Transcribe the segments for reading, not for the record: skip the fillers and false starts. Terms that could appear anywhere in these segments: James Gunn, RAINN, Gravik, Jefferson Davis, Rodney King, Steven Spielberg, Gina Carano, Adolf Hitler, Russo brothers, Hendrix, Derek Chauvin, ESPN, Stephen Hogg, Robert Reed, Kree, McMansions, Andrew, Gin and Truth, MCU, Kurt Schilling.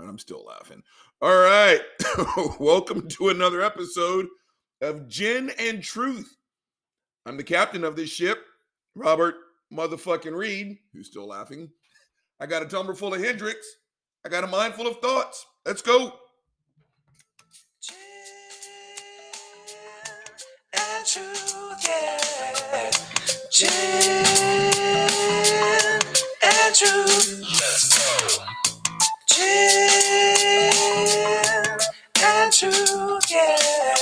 and I'm still laughing. All right. Welcome to another episode of Gin and Truth. I'm the captain of this ship, Robert motherfucking Reed, who's still laughing. I got a tumbler full of Hendrix. I got a mind full of thoughts. Let's go. Gin and Truth, yeah. Gin and Truth. Let's go. Gin and Truth, yeah.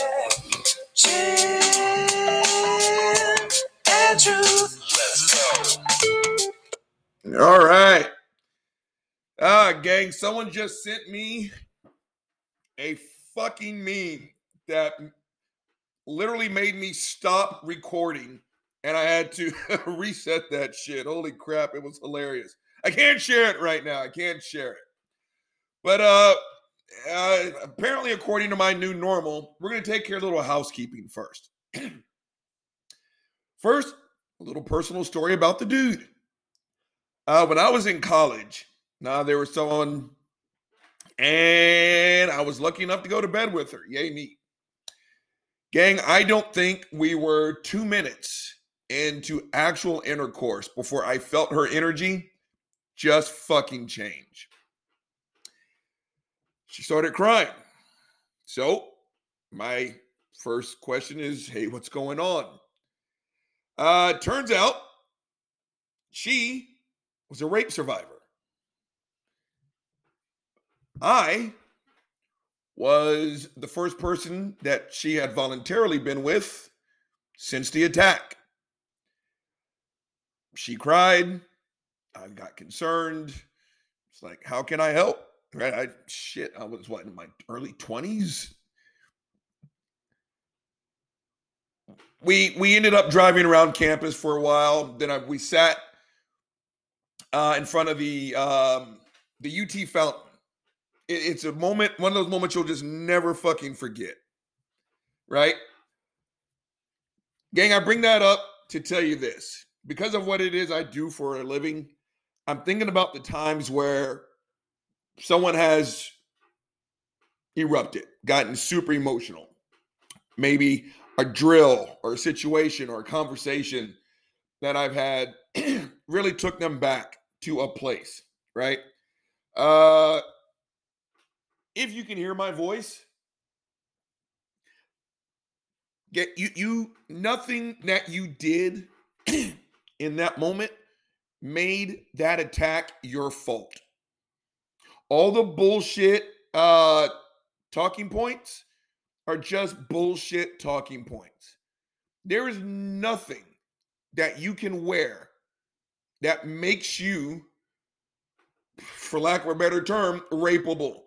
Gin and Truth. Let's go. All right. Gang, someone just sent me a fucking meme that literally made me stop recording, and I had to reset that shit. Holy crap, it was hilarious. I can't share it right now. I can't share it. But apparently, according to my new normal, we're going to take care of a little housekeeping first. First, a little personal story about the dude. When I was in college, there was someone, and I was lucky enough to go to bed with her. Yay me. Gang, I don't think we were 2 minutes into actual intercourse before I felt her energy just fucking change. She started crying. So my first question is, hey, what's going on? Turns out she was a rape survivor. I was the first person that she had voluntarily been with since the attack. She cried. I got concerned. It's like, how can I help? Right? I was what, in my early 20s? We ended up driving around campus for a while. Then we sat in front of the UT fountain. It's a moment, one of those moments you'll just never fucking forget, right? Gang, I bring that up to tell you this. Because of what it is I do for a living, I'm thinking about the times where someone has erupted, gotten super emotional. Maybe a drill or a situation or a conversation that I've had really took them back to a place, right? If you can hear my voice, get you nothing that you did in that moment made that attack your fault. All the bullshit talking points are just bullshit talking points. There is nothing that you can wear that makes you, for lack of a better term, rapeable.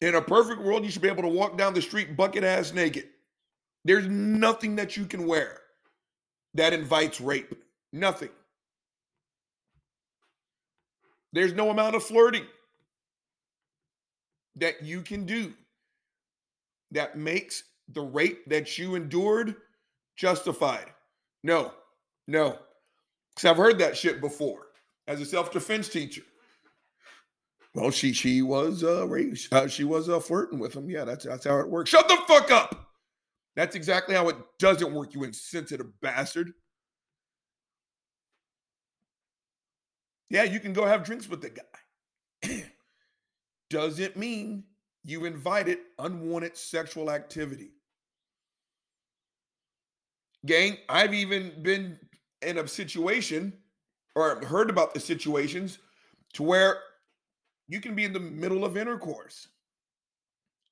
In a perfect world, you should be able to walk down the street bucket-ass naked. There's nothing that you can wear that invites rape. Nothing. There's no amount of flirting that you can do that makes the rape that you endured justified. No. Because I've heard that shit before as a self-defense teacher. Well, she was raped. She was flirting with him. Yeah, that's how it works. Shut the fuck up. That's exactly how it doesn't work, you insensitive bastard. Yeah, you can go have drinks with the guy. Doesn't mean you invited unwanted sexual activity. Gang, I've even been in a situation or heard about the situations to where you can be in the middle of intercourse.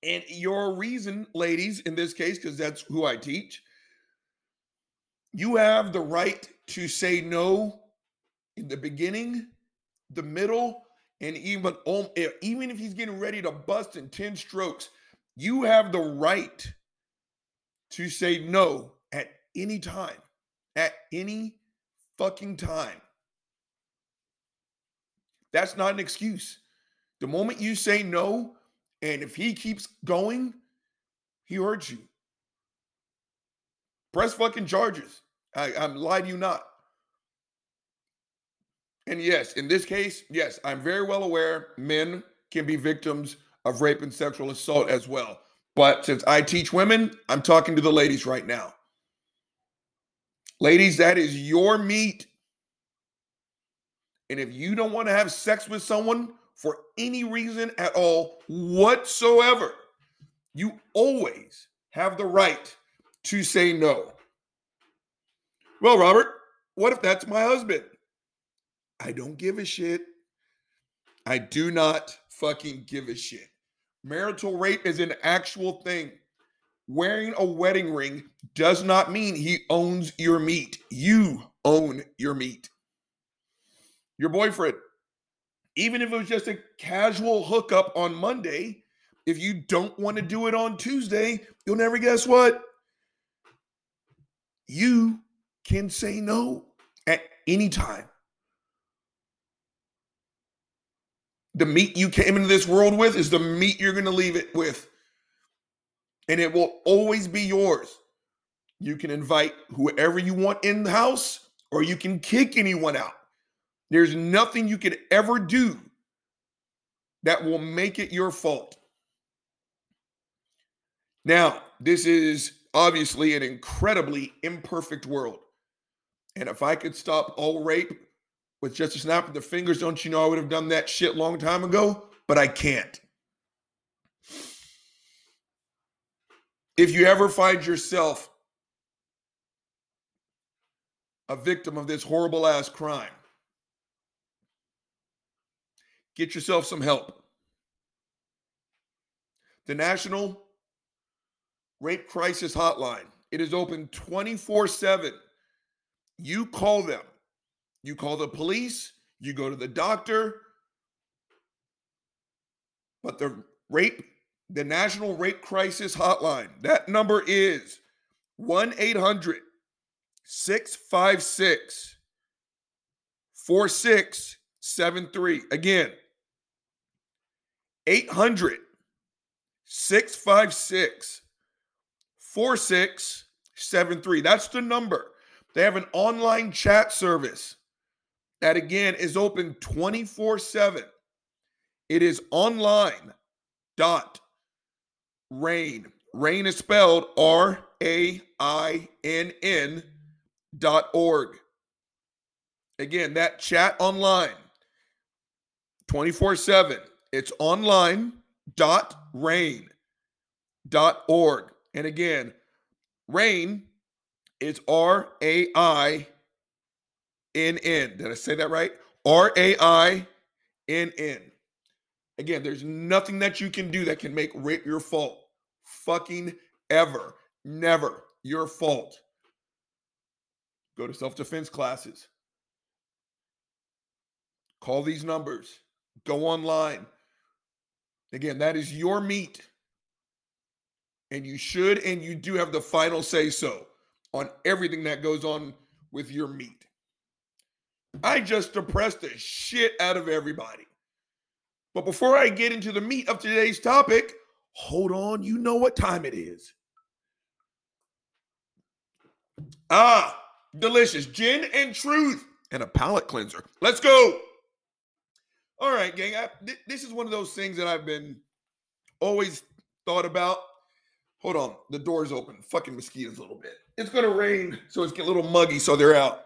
And your reason, ladies, in this case, because that's who I teach, you have the right to say no in the beginning, the middle, and even if he's getting ready to bust in 10 strokes, you have the right to say no at any time, at any fucking time. That's not an excuse. The moment you say no, and if he keeps going, he hurts you. Press fucking charges. I'm lying to you not. And yes, in this case, yes, I'm very well aware men can be victims of rape and sexual assault as well. But since I teach women, I'm talking to the ladies right now. Ladies, that is your meat. And if you don't want to have sex with someone for any reason at all whatsoever, you always have the right to say no. Well, Robert, what if that's my husband? I don't give a shit. I do not fucking give a shit. Marital rape is an actual thing. Wearing a wedding ring does not mean he owns your meat. You own your meat. Your boyfriend, even if it was just a casual hookup on Monday, if you don't want to do it on Tuesday, you'll never guess what? You can say no at any time. The meat you came into this world with is the meat you're going to leave it with. And it will always be yours. You can invite whoever you want in the house, or you can kick anyone out. There's nothing you could ever do that will make it your fault. Now, this is obviously an incredibly imperfect world. And if I could stop all rape with just a snap of the fingers, don't you know I would have done that shit long time ago? But I can't. If you ever find yourself a victim of this horrible ass crime, get yourself some help. The National Rape Crisis Hotline. It is open 24/7. You call them. You call the police. You go to the doctor. But the National Rape Crisis Hotline, that number is 1-800-656-4673. Again, 800-656-4673. That's the number. They have an online chat service that, again, is open 24/7. It is online.rainn. RAINN is spelled RAINN.org. Again, that chat online, 24/7. It's online.rainn.org. And again, RAINN is RAINN. Did I say that right? RAINN. Again, there's nothing that you can do that can make rape your fault. Fucking ever. Never your fault. Go to self-defense classes. Call these numbers. Go online. Again, that is your meat. And you should and you do have the final say-so on everything that goes on with your meat. I just depressed the shit out of everybody. But before I get into the meat of today's topic, hold on, you know what time it is. Ah, delicious Gin and Truth and a palate cleanser. Let's go. All right, gang. This is one of those things that I've been always thought about. Hold on, the door's open. Fucking mosquitoes a little bit. It's going to rain, so it's getting a little muggy, so they're out.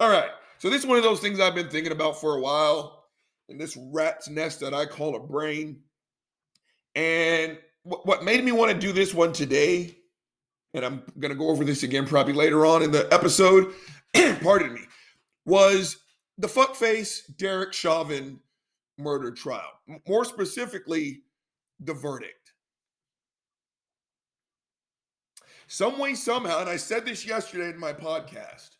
All right, so this is one of those things I've been thinking about for a while, and this rat's nest that I call a brain. And what made me want to do this one today, and I'm going to go over this again probably later on in the episode, pardon me, was the fuckface Derek Chauvin murder trial. More specifically, the verdict. Some way, somehow, and I said this yesterday in my podcast,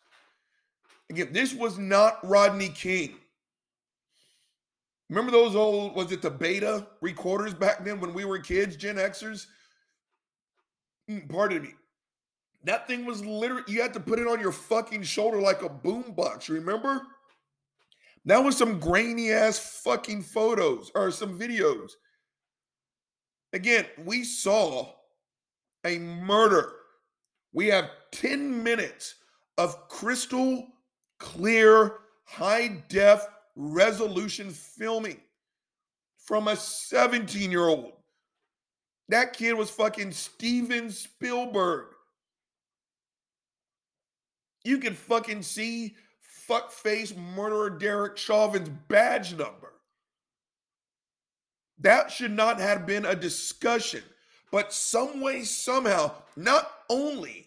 again, this was not Rodney King. Remember those old, was it the beta recorders back then when we were kids, Gen Xers? Pardon me. That thing was literally, you had to put it on your fucking shoulder like a boombox, remember? That was some grainy-ass fucking photos or some videos. Again, we saw a murder. We have 10 minutes of crystal clear high-def resolution filming from a 17-year-old. That kid was fucking Steven Spielberg. You can fucking see fuckface murderer Derek Chauvin's badge number. That should not have been a discussion. But some way, somehow, not only,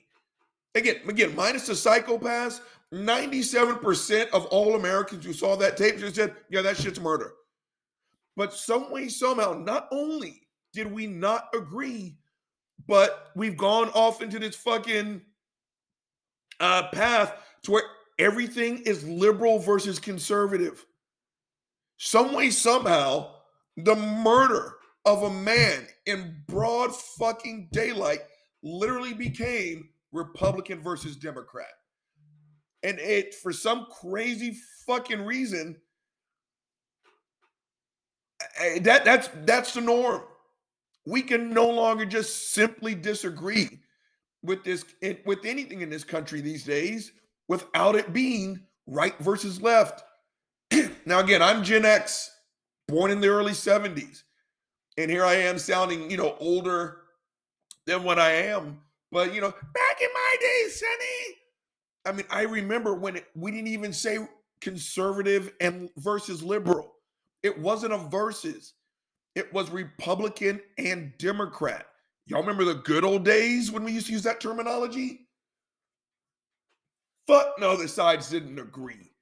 again, minus the psychopaths, 97% of all Americans who saw that tape just said, yeah, that shit's murder. But some way, somehow, not only did we not agree, but we've gone off into this fucking path to where everything is liberal versus conservative. Some way, somehow, the murder of a man in broad fucking daylight literally became Republican versus Democrat. And it, for some crazy fucking reason, that's the norm. We can no longer just simply disagree with this, with anything in this country these days, without it being right versus left. Now, again, I'm Gen X, born in the early 70s. And here I am sounding, older than what I am. But, back in my day, Sonny. I mean, I remember when we didn't even say conservative and versus liberal. It wasn't a versus. It was Republican and Democrat. Y'all remember the good old days when we used to use that terminology? Fuck no, the sides didn't agree.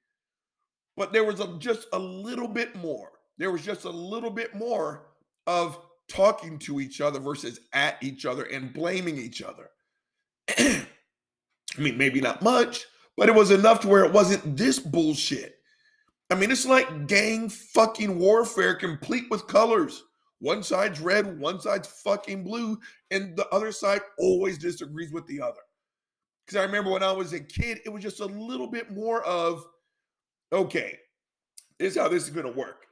But there was just a little bit more. There was just a little bit more of talking to each other versus at each other and blaming each other. I mean, maybe not much, but it was enough to where it wasn't this bullshit. I mean, it's like gang fucking warfare complete with colors. One side's red, one side's fucking blue, and the other side always disagrees with the other. Because I remember when I was a kid, it was just a little bit more of, okay, this is how this is going to work.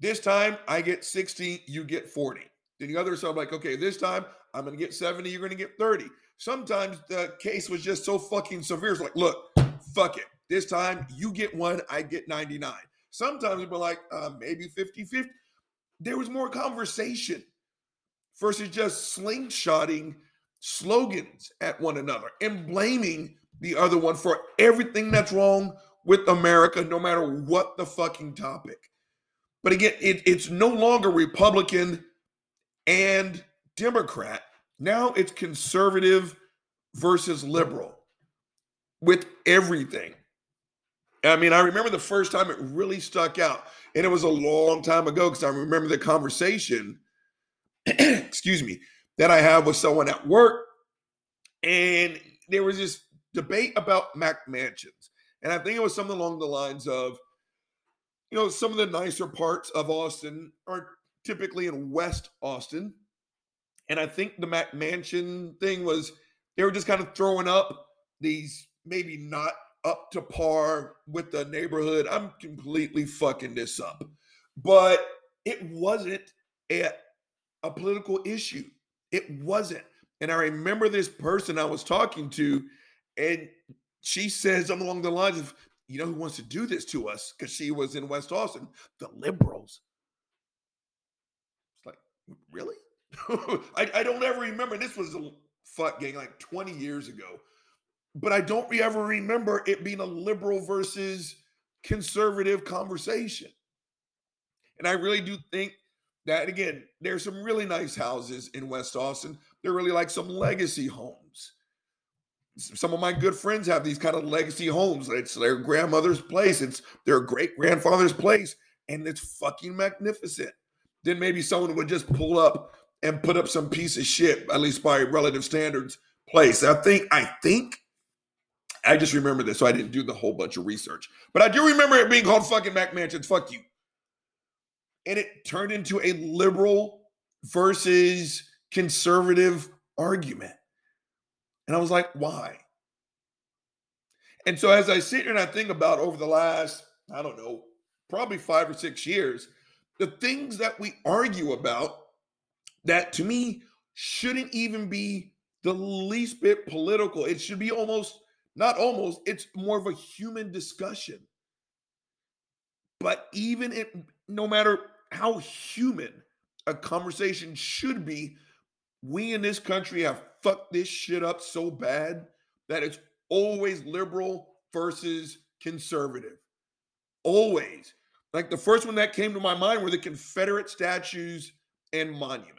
This time, I get 60, you get 40. Then the other side, I'm like, okay, this time, I'm going to get 70, you're going to get 30. Sometimes the case was just so fucking severe. It's like, look, fuck it. This time, you get one, I get 99. Sometimes it'd be like, maybe 50-50. There was more conversation versus just slingshotting slogans at one another and blaming the other one for everything that's wrong with America, no matter what the fucking topic. But again, it's no longer Republican and Democrat. Now it's conservative versus liberal with everything. I mean, I remember the first time it really stuck out, and it was a long time ago because I remember the conversation, excuse me, that I had with someone at work, and there was this debate about McMansions. And I think it was something along the lines of, some of the nicer parts of Austin are typically in West Austin. And I think the McMansion thing was they were just kind of throwing up these maybe not up to par with the neighborhood. I'm completely fucking this up. But it wasn't a political issue. It wasn't. And I remember this person I was talking to, and she says something along the lines of, you know who wants to do this to us? Because she was in West Austin. The liberals. It's like, really? I don't ever remember. This was a fuck gang like 20 years ago. But I don't ever remember it being a liberal versus conservative conversation. And I really do think that, again, there's some really nice houses in West Austin. They're really like some legacy homes. Some of my good friends have these kind of legacy homes. It's their grandmother's place. It's their great-grandfather's place. And it's fucking magnificent. Then maybe someone would just pull up and put up some piece of shit, at least by relative standards, place. I just remember this, so I didn't do the whole bunch of research. But I do remember it being called fucking McMansions. Fuck you. And it turned into a liberal versus conservative argument. And I was like, why? And so as I sit here and I think about over the last, I don't know, probably 5 or 6 years, the things that we argue about that to me shouldn't even be the least bit political. It should be almost, not almost, it's more of a human discussion. But even if, no matter how human a conversation should be, we in this country have fucked this shit up so bad that it's always liberal versus conservative. Always. Like the first one that came to my mind were the Confederate statues and monuments.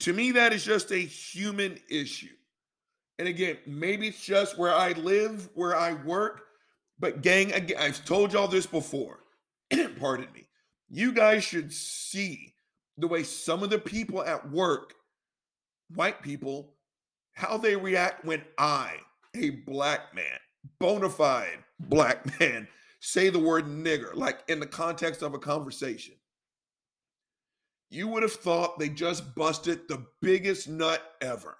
To me, that is just a human issue. And again, maybe it's just where I live, where I work. But gang, again, I've told y'all this before. Pardon me. You guys should see the way some of the people at work, white people, how they react when I, a black man, bona fide black man, say the word nigger, like in the context of a conversation. You would have thought they just busted the biggest nut ever.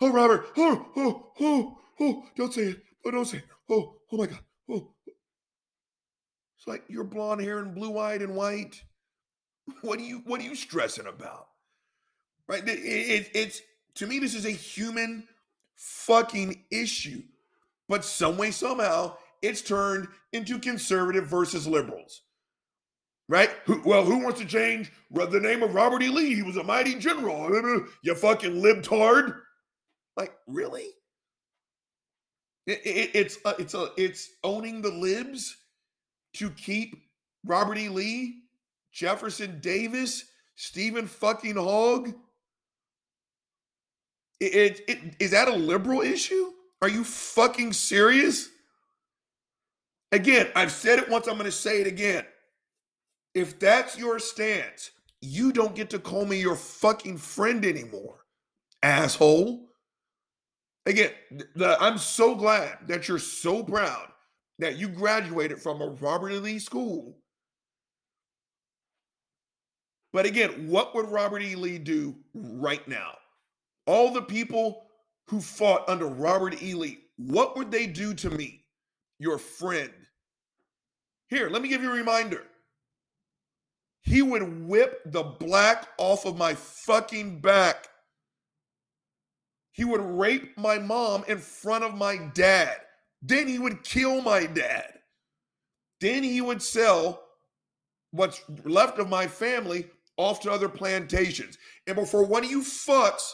Oh, Robert, don't say it. Oh, don't say it. Oh, oh my God. Oh. It's like you're blonde hair and blue-eyed and white. What are you stressing about? Right? It's to me, this is a human fucking issue. But some way, somehow, it's turned into conservative versus liberals. Right? Who wants to change the name of Robert E. Lee? He was a mighty general. You fucking libtard. Like, really? It's owning the libs to keep Robert E. Lee, Jefferson Davis, Stephen fucking Hogg. Is that a liberal issue? Are you fucking serious? Again, I've said it once. I'm going to say it again. If that's your stance, you don't get to call me your fucking friend anymore, asshole. Again, I'm so glad that you're so proud that you graduated from a Robert E. Lee school. But again, what would Robert E. Lee do right now? All the people who fought under Robert E. Lee, what would they do to me, your friend? Here, let me give you a reminder. He would whip the black off of my fucking back. He would rape my mom in front of my dad. Then he would kill my dad. Then he would sell what's left of my family off to other plantations. And before one of you fucks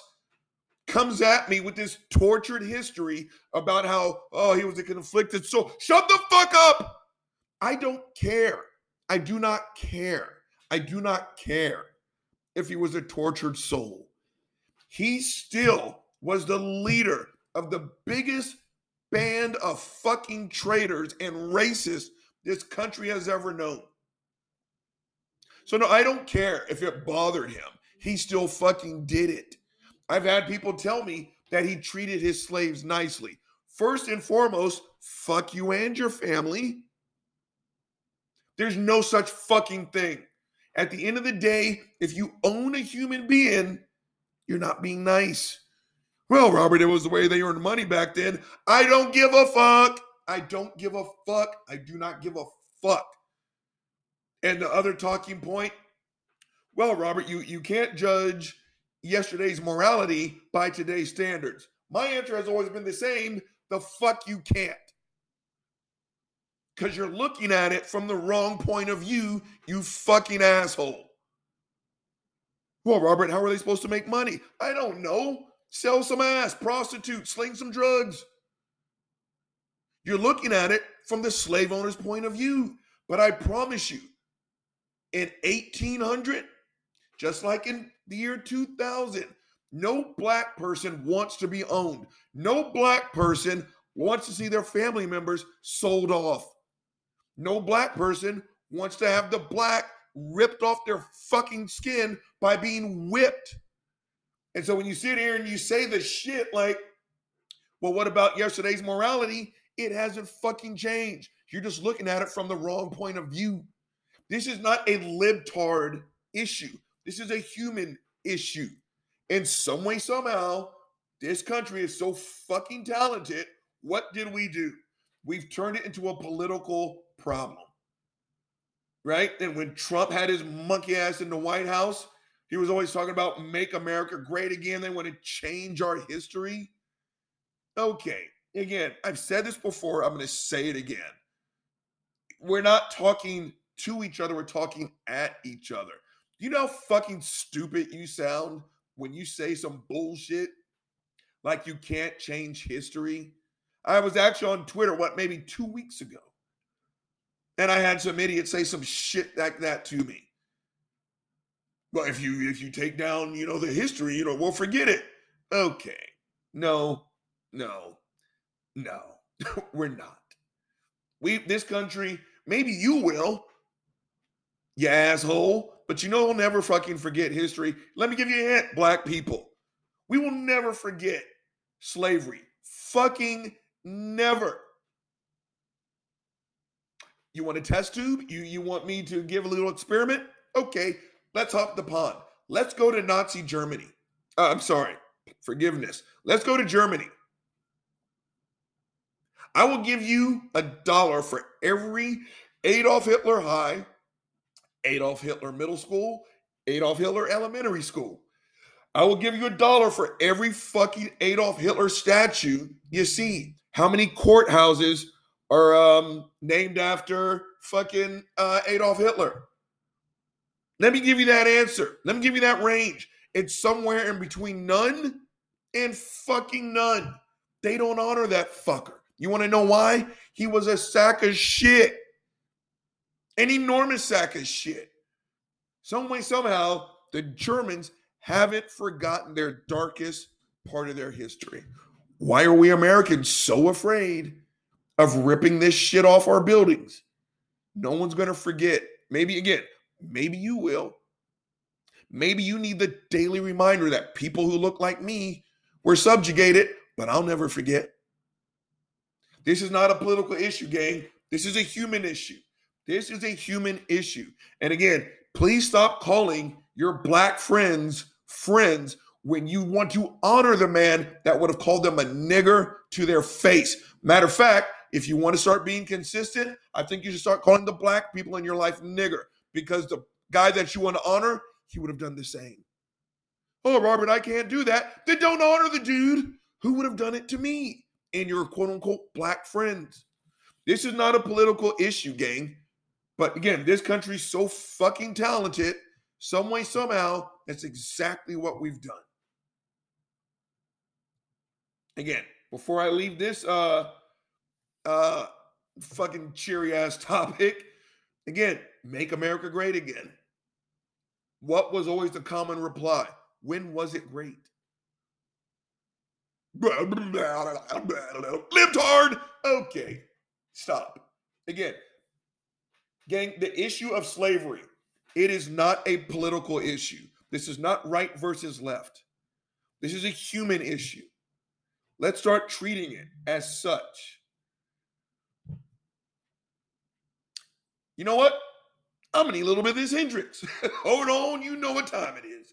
comes at me with this tortured history about how, oh, he was a conflicted soul. Shut the fuck up! I don't care. I do not care. I do not care if he was a tortured soul. He still was the leader of the biggest band of fucking traitors and racists this country has ever known. So no, I don't care if it bothered him. He still fucking did it. I've had people tell me that he treated his slaves nicely. First and foremost, fuck you and your family. There's no such fucking thing. At the end of the day, if you own a human being, you're not being nice. Well, Robert, it was the way they earned money back then. I don't give a fuck. I don't give a fuck. I do not give a fuck. And the other talking point, well, Robert, you can't judge yesterday's morality by today's standards. My answer has always been the same. The fuck you can't. Because you're looking at it from the wrong point of view, you fucking asshole. Well, Robert, how are they supposed to make money? I don't know. Sell some ass, prostitute, sling some drugs. You're looking at it from the slave owner's point of view. But I promise you, in 1800, just like in the year 2000, no black person wants to be owned. No black person wants to see their family members sold off. No black person wants to have the black ripped off their fucking skin by being whipped. And so when you sit here and you say the shit like, well, what about yesterday's morality? It hasn't fucking changed. You're just looking at it from the wrong point of view. This is not a libtard issue. This is a human issue. In some way, somehow, this country is so fucking talented. What did we do? We've turned it into a political problem. Right? And when Trump had his monkey ass in the White House, he was always talking about make America great again. They want to change our history. Okay. Again, I've said this before. I'm going to say it again. we're not talking to each other. We're talking at each other. You know how fucking stupid you sound when you say some bullshit like you can't change history? I was actually on Twitter, maybe 2 weeks ago. And I had some idiot say some shit like that to me. Well, if you take down, the history, we'll forget it. Okay. No. We're not. This country, maybe you will, you asshole, but we'll never fucking forget history. Let me give you a hint, black people. We will never forget slavery. Fucking never. You want a test tube? You want me to give a little experiment? Okay, let's hop the pond. Let's go to Nazi Germany. I'm sorry. Forgiveness. Let's go to Germany. I will give you $1 for every Adolf Hitler High, Adolf Hitler Middle School, Adolf Hitler Elementary School. I will give you $1 for every fucking Adolf Hitler statue you see. How many courthouses are named after fucking Adolf Hitler? Let me give you that answer. Let me give you that range. It's somewhere in between none and fucking none. They don't honor that fucker. You want to know why? He was a sack of shit. An enormous sack of shit. Some way, somehow, the Germans haven't forgotten their darkest part of their history. Why are we Americans so afraid of ripping this shit off our buildings? No one's going to forget. Maybe you will. Maybe you need the daily reminder that people who look like me were subjugated, but I'll never forget. This is not a political issue, gang. This is a human issue. And again, please stop calling your black friends when you want to honor the man that would have called them a nigger to their face. Matter of fact, if you want to start being consistent, I think you should start calling the black people in your life nigger, because the guy that you want to honor, he would have done the same. Oh, Robert, I can't do that. Then don't honor the dude who would have done it to me and your quote-unquote black friends. This is not a political issue, gang. But again, this country's so fucking talented. Some way, somehow, that's exactly what we've done. Again, before I leave this fucking cheery-ass topic, again, make America great again. What was always the common reply? When was it great? Libtard! Okay, stop. Again, gang, the issue of slavery, it is not a political issue. This is not right versus left. This is a human issue. Let's start treating it as such. You know what? I'm going to need a little bit of this Hendrix. Hold on, you know what time it is.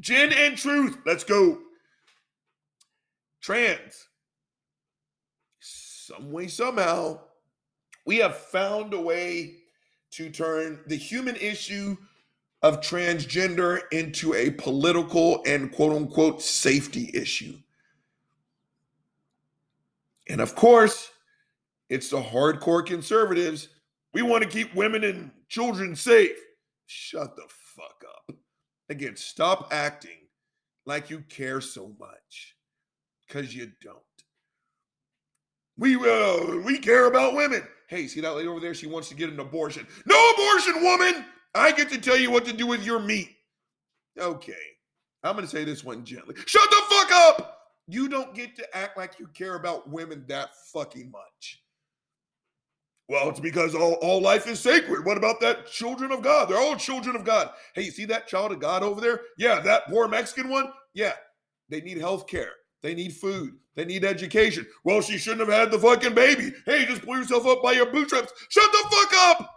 Gin and Truth. Let's go. Trans. Some way, somehow, we have found a way to turn the human issue of transgender into a political and quote-unquote safety issue. And of course, it's the hardcore conservatives. We want to keep women and children safe. Shut the fuck up. Again, stop acting like you care so much, because you don't. We care about women. Hey, see that lady over there? She wants to get an abortion. No abortion, woman! I get to tell you what to do with your meat. Okay, I'm going to say this one gently. Shut the fuck up! You don't get to act like you care about women that fucking much. Well, it's because all life is sacred. What about that children of God? They're all children of God. Hey, you see that child of God over there? Yeah, that poor Mexican one? Yeah, they need health care. They need food. They need education. Well, she shouldn't have had the fucking baby. Hey, just pull yourself up by your bootstraps. Shut the fuck up!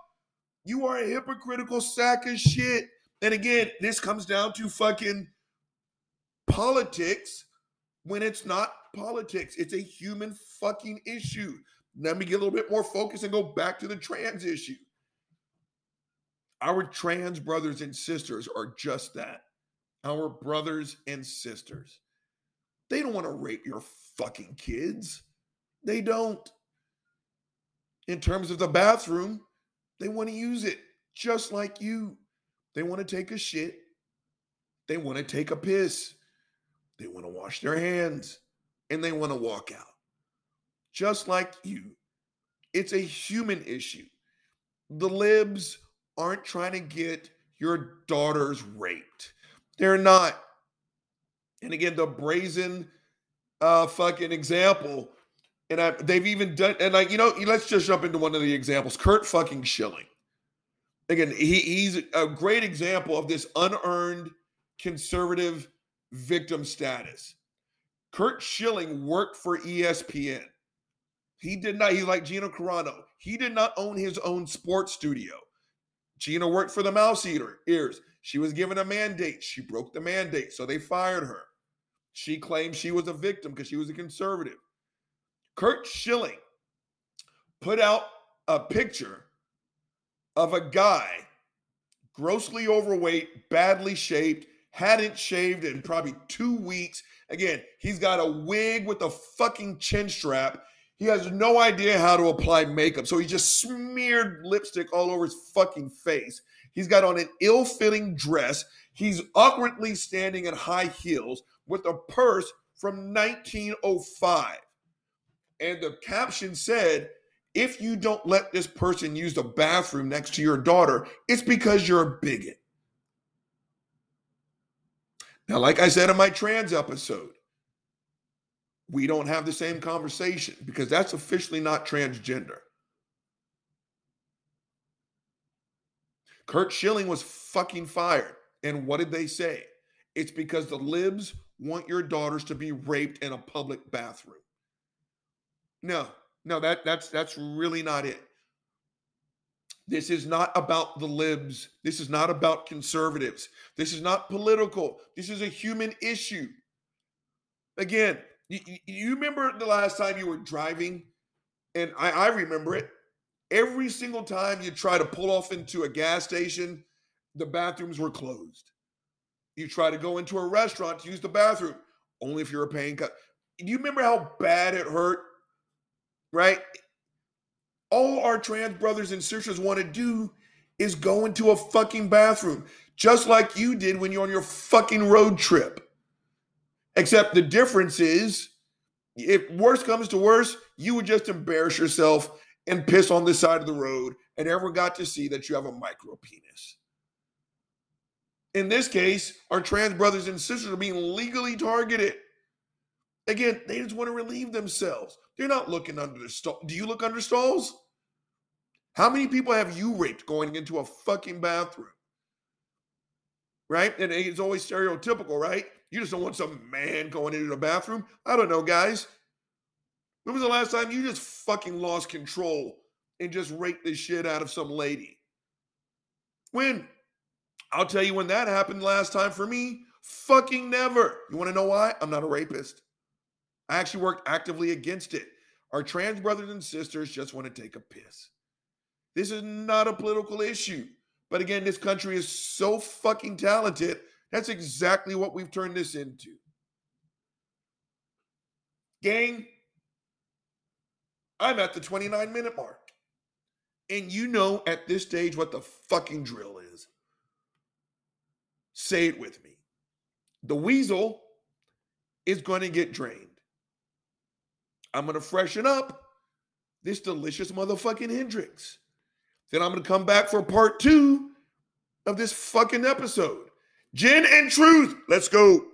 You are a hypocritical sack of shit. And again, this comes down to fucking politics when it's not politics. It's a human fucking issue. Let me get a little bit more focus and go back to the trans issue. Our trans brothers and sisters are just that. Our brothers and sisters. They don't want to rape your fucking kids. They don't. In terms of the bathroom, they want to use it just like you. They want to take a shit. They want to take a piss. They want to wash their hands. And they want to walk out. Just like you. It's a human issue. The libs aren't trying to get your daughters raped. They're not. And again, the brazen fucking example. And they've even done, and like, you know, let's just jump into one of the examples. Kurt fucking Schilling. Again, he's a great example of this unearned conservative victim status. Kurt Schilling worked for ESPN. He did not, he's like Gina Carano. He did not own his own sports studio. Gina worked for the Mouse Ears. She was given a mandate. She broke the mandate, so they fired her. She claimed she was a victim because she was a conservative. Kurt Schilling put out a picture of a guy grossly overweight, badly shaped, hadn't shaved in probably 2 weeks. Again, he's got a wig with a fucking chin strap. He has no idea how to apply makeup, so he just smeared lipstick all over his fucking face. He's got on an ill-fitting dress. He's awkwardly standing in high heels with a purse from 1905. And the caption said, if you don't let this person use the bathroom next to your daughter, it's because you're a bigot. Now, like I said in my trans episode, we don't have the same conversation because that's officially not transgender. Kurt Schilling was fucking fired. And what did they say? It's because the libs want your daughters to be raped in a public bathroom. No, that's really not it. This is not about the libs. This is not about conservatives. This is not political. This is a human issue. Again, you remember the last time you were driving, and I remember it. Every single time you try to pull off into a gas station, the bathrooms were closed. You try to go into a restaurant to use the bathroom, only if you're a paying customer. Do you remember how bad it hurt? Right? All our trans brothers and sisters want to do is go into a fucking bathroom, just like you did when you're on your fucking road trip. Except the difference is, if worse comes to worse, you would just embarrass yourself and piss on the side of the road, and everyone got to see that you have a micro penis. In this case, our trans brothers and sisters are being legally targeted. Again, they just want to relieve themselves. They're not looking under the stall. Do you look under stalls? How many people have you raped going into a fucking bathroom? Right? And it's always stereotypical, right? You just don't want some man going into the bathroom. I don't know, guys. When was the last time you just fucking lost control and just raped the shit out of some lady? When? I'll tell you when that happened last time for me. Fucking never. You want to know why? I'm not a rapist. I actually worked actively against it. Our trans brothers and sisters just want to take a piss. This is not a political issue. But again, this country is so fucking talented. That's exactly what we've turned this into. Gang, I'm at the 29-minute mark. And you know at this stage what the fucking drill is. Say it with me. The weasel is going to get drained. I'm going to freshen up this delicious motherfucking Hendrix. Then I'm going to come back for part 2 of this fucking episode. Gin and Truth. Let's go.